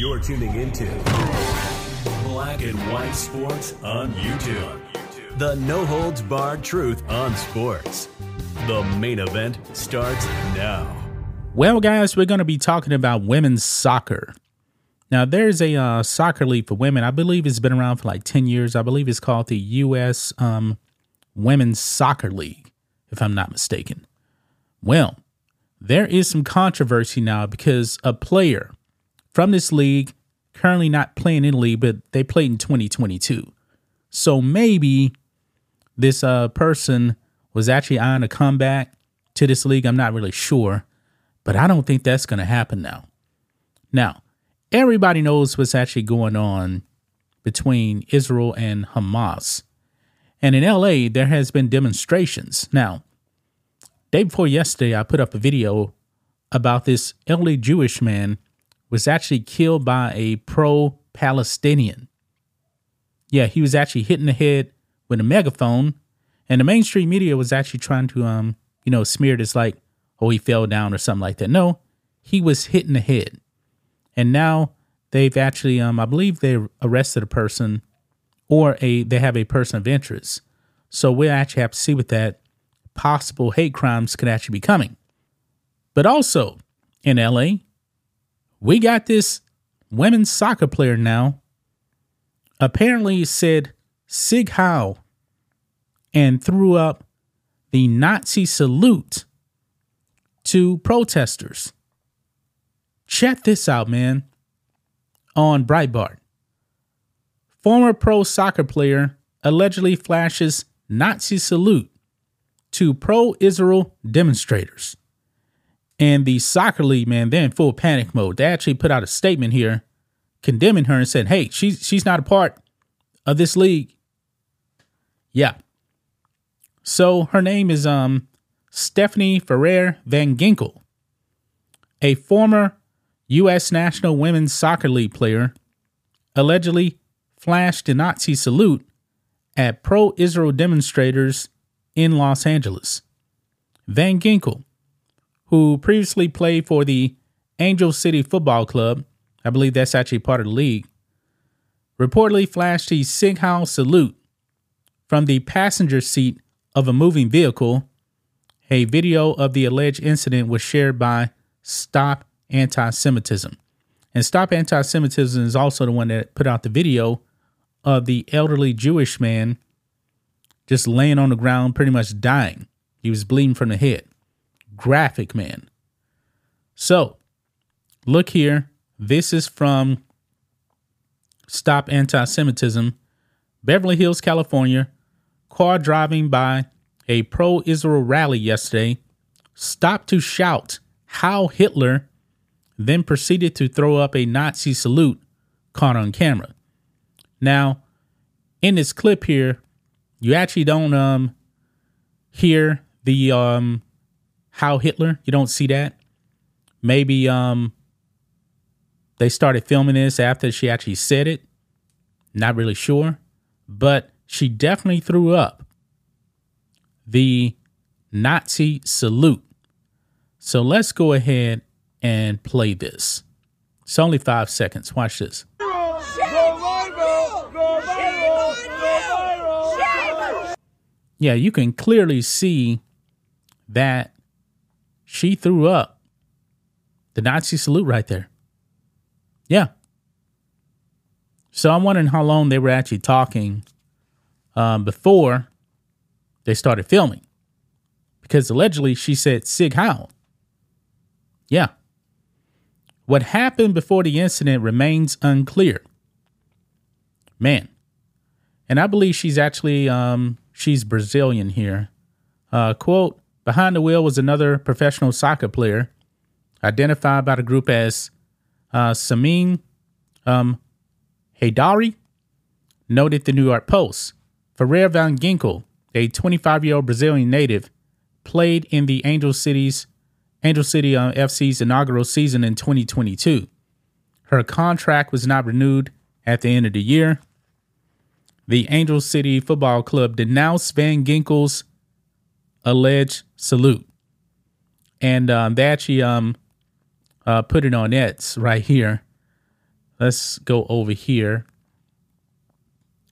You're tuning into Black and White Sports on YouTube. The no-holds-barred truth on sports. The main event starts now. Well, guys, we're going to be talking about women's soccer. Now, there's a soccer league for women. I believe it's been around for like 10 years. I believe it's called the U.S. Women's Soccer League, if I'm not mistaken. Well, there is some controversy now because a player from this league, currently not playing in the league, but they played in 2022. So maybe this person was actually on a comeback to this league. I'm not really sure, but I don't think that's going to happen now. Now, everybody knows what's actually going on between Israel and Hamas. And in L.A., there has been demonstrations. Now, day before yesterday, I put up a video about this elderly Jewish man was actually killed by a pro-Palestinian. Yeah, he was actually hit in the head with a megaphone, and the mainstream media was actually trying to, smear this like, oh, he fell down or something like that. No, he was hit in the head. And now they've actually, I believe they arrested a person or they have a person of interest. So we'll actually have to see what that possible hate crimes could actually be coming. But also in L.A., we got this women's soccer player now. Apparently said Sig Heil and threw up the Nazi salute to protesters. Check this out, man. On Breitbart. Former pro soccer player allegedly flashes Nazi salute to pro-Israel demonstrators. And the soccer league, man, they're in full panic mode. They actually put out a statement here condemning her and said, hey, she's not a part of this league. Yeah. So her name is Stephanie Ferrer Van Ginkel, a former U.S. National Women's Soccer League player, allegedly flashed a Nazi salute at pro-Israel demonstrators in Los Angeles. Van Ginkel, who previously played for the Angel City Football Club, I believe that's actually part of the league, reportedly flashed the Sig Heil salute from the passenger seat of a moving vehicle. A video of the alleged incident was shared by Stop Antisemitism. And Stop Antisemitism is also the one that put out the video of the elderly Jewish man just laying on the ground, pretty much dying. He was bleeding from the head. Graphic, man. So look here. This is from Stop Antisemitism, Beverly Hills, California. Car driving by a pro-Israel rally yesterday stopped to shout "Heil Hitler," then proceeded to throw up a Nazi salute caught on camera. Now, in this clip here, you actually don't hear the Heil Hitler. You don't see that. Maybe they started filming this after she actually said it. Not really sure. But she definitely threw up the Nazi salute. So let's go ahead and play this. It's only 5 seconds. Watch this. Yeah, you can clearly see that she threw up the Nazi salute right there. Yeah. So I'm wondering how long they were actually talking before they started filming. Because allegedly she said, Sig Heil. Yeah. What happened before the incident remains unclear. Man. And I believe she's actually, she's Brazilian here. Quote, behind the wheel was another professional soccer player identified by the group as Samin Hedari, noted the New York Post. Ferrer Van Ginkel, a 25-year-old Brazilian native, played in the Angel City FC's inaugural season in 2022. Her contract was not renewed at the end of the year. The Angel City Football Club denounced Van Ginkel's alleged salute. And they actually put it on Etsy right here. Let's go over here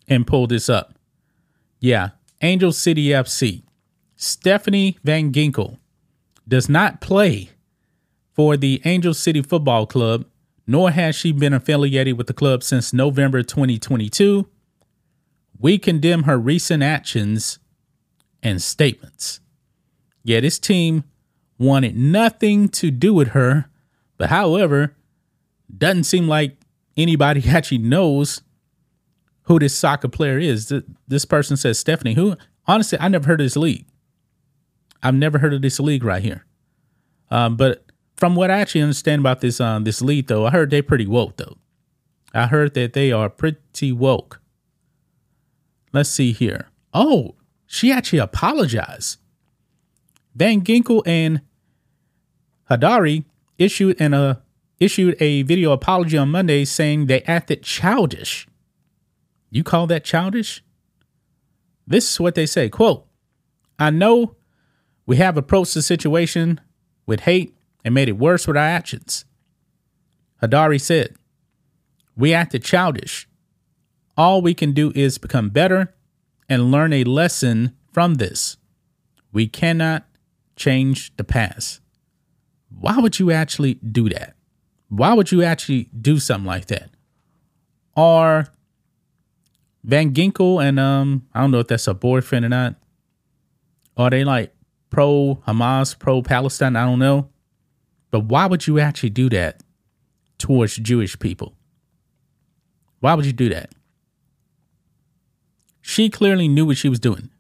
and pull this up. Yeah, Angel City FC. Stephanie Van Ginkel does not play for the Angel City Football Club, nor has she been affiliated with the club since November 2022. We condemn her recent actions and statements. Yeah, this team wanted nothing to do with her, but however, doesn't seem like anybody actually knows who this soccer player is. This person says Stephanie, who, honestly, I never heard of this league. I've never heard of this league right here. But from what I actually understand about this league, though, I heard they're pretty woke, though. I heard that they are pretty woke. Let's see here. Oh, she actually apologized. Van Ginkel and Hedari issued a video apology on Monday saying they acted childish. You call that childish? This is what they say. Quote, I know we have approached the situation with hate and made it worse with our actions. Hedari said, we acted childish. All we can do is become better and learn a lesson from this. We cannot change the past. Why would you actually do that? Why would you actually do something like that? Or Van Ginkel and I don't know if that's a boyfriend or not. Are they like pro-Hamas, pro-Palestine? I don't know. But why would you actually do that towards Jewish people? Why would you do that? She clearly knew what she was doing.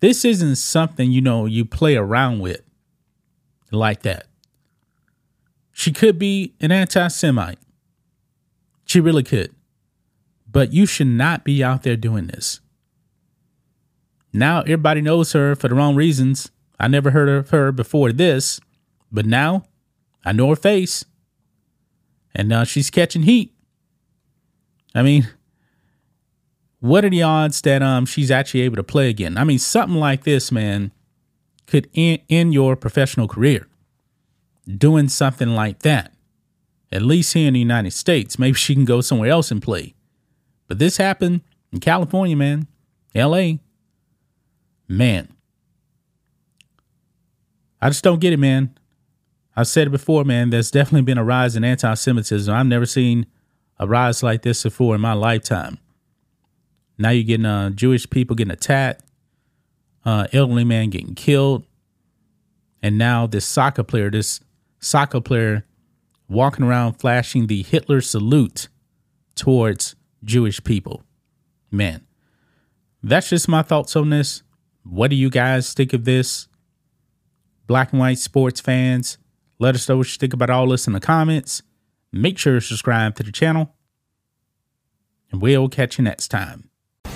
This isn't something, you know, you play around with like that. She could be an anti-Semite. She really could. But you should not be out there doing this. Now everybody knows her for the wrong reasons. I never heard of her before this, but now I know her face. And now she's catching heat. I mean, what are the odds that she's actually able to play again? I mean, something like this, man, could end your professional career. Doing something like that, at least here in the United States. Maybe she can go somewhere else and play. But this happened in California, man, L.A. Man, I just don't get it, man. I've said it before, man. There's definitely been a rise in anti-Semitism. I've never seen a rise like this before in my lifetime. Now you're getting Jewish people getting attacked, elderly man getting killed. And now this soccer player walking around flashing the Hitler salute towards Jewish people. Man, that's just my thoughts on this. What do you guys think of this? Black and White Sports fans, let us know what you think about all this in the comments. Make sure to subscribe to the channel. And we'll catch you next time.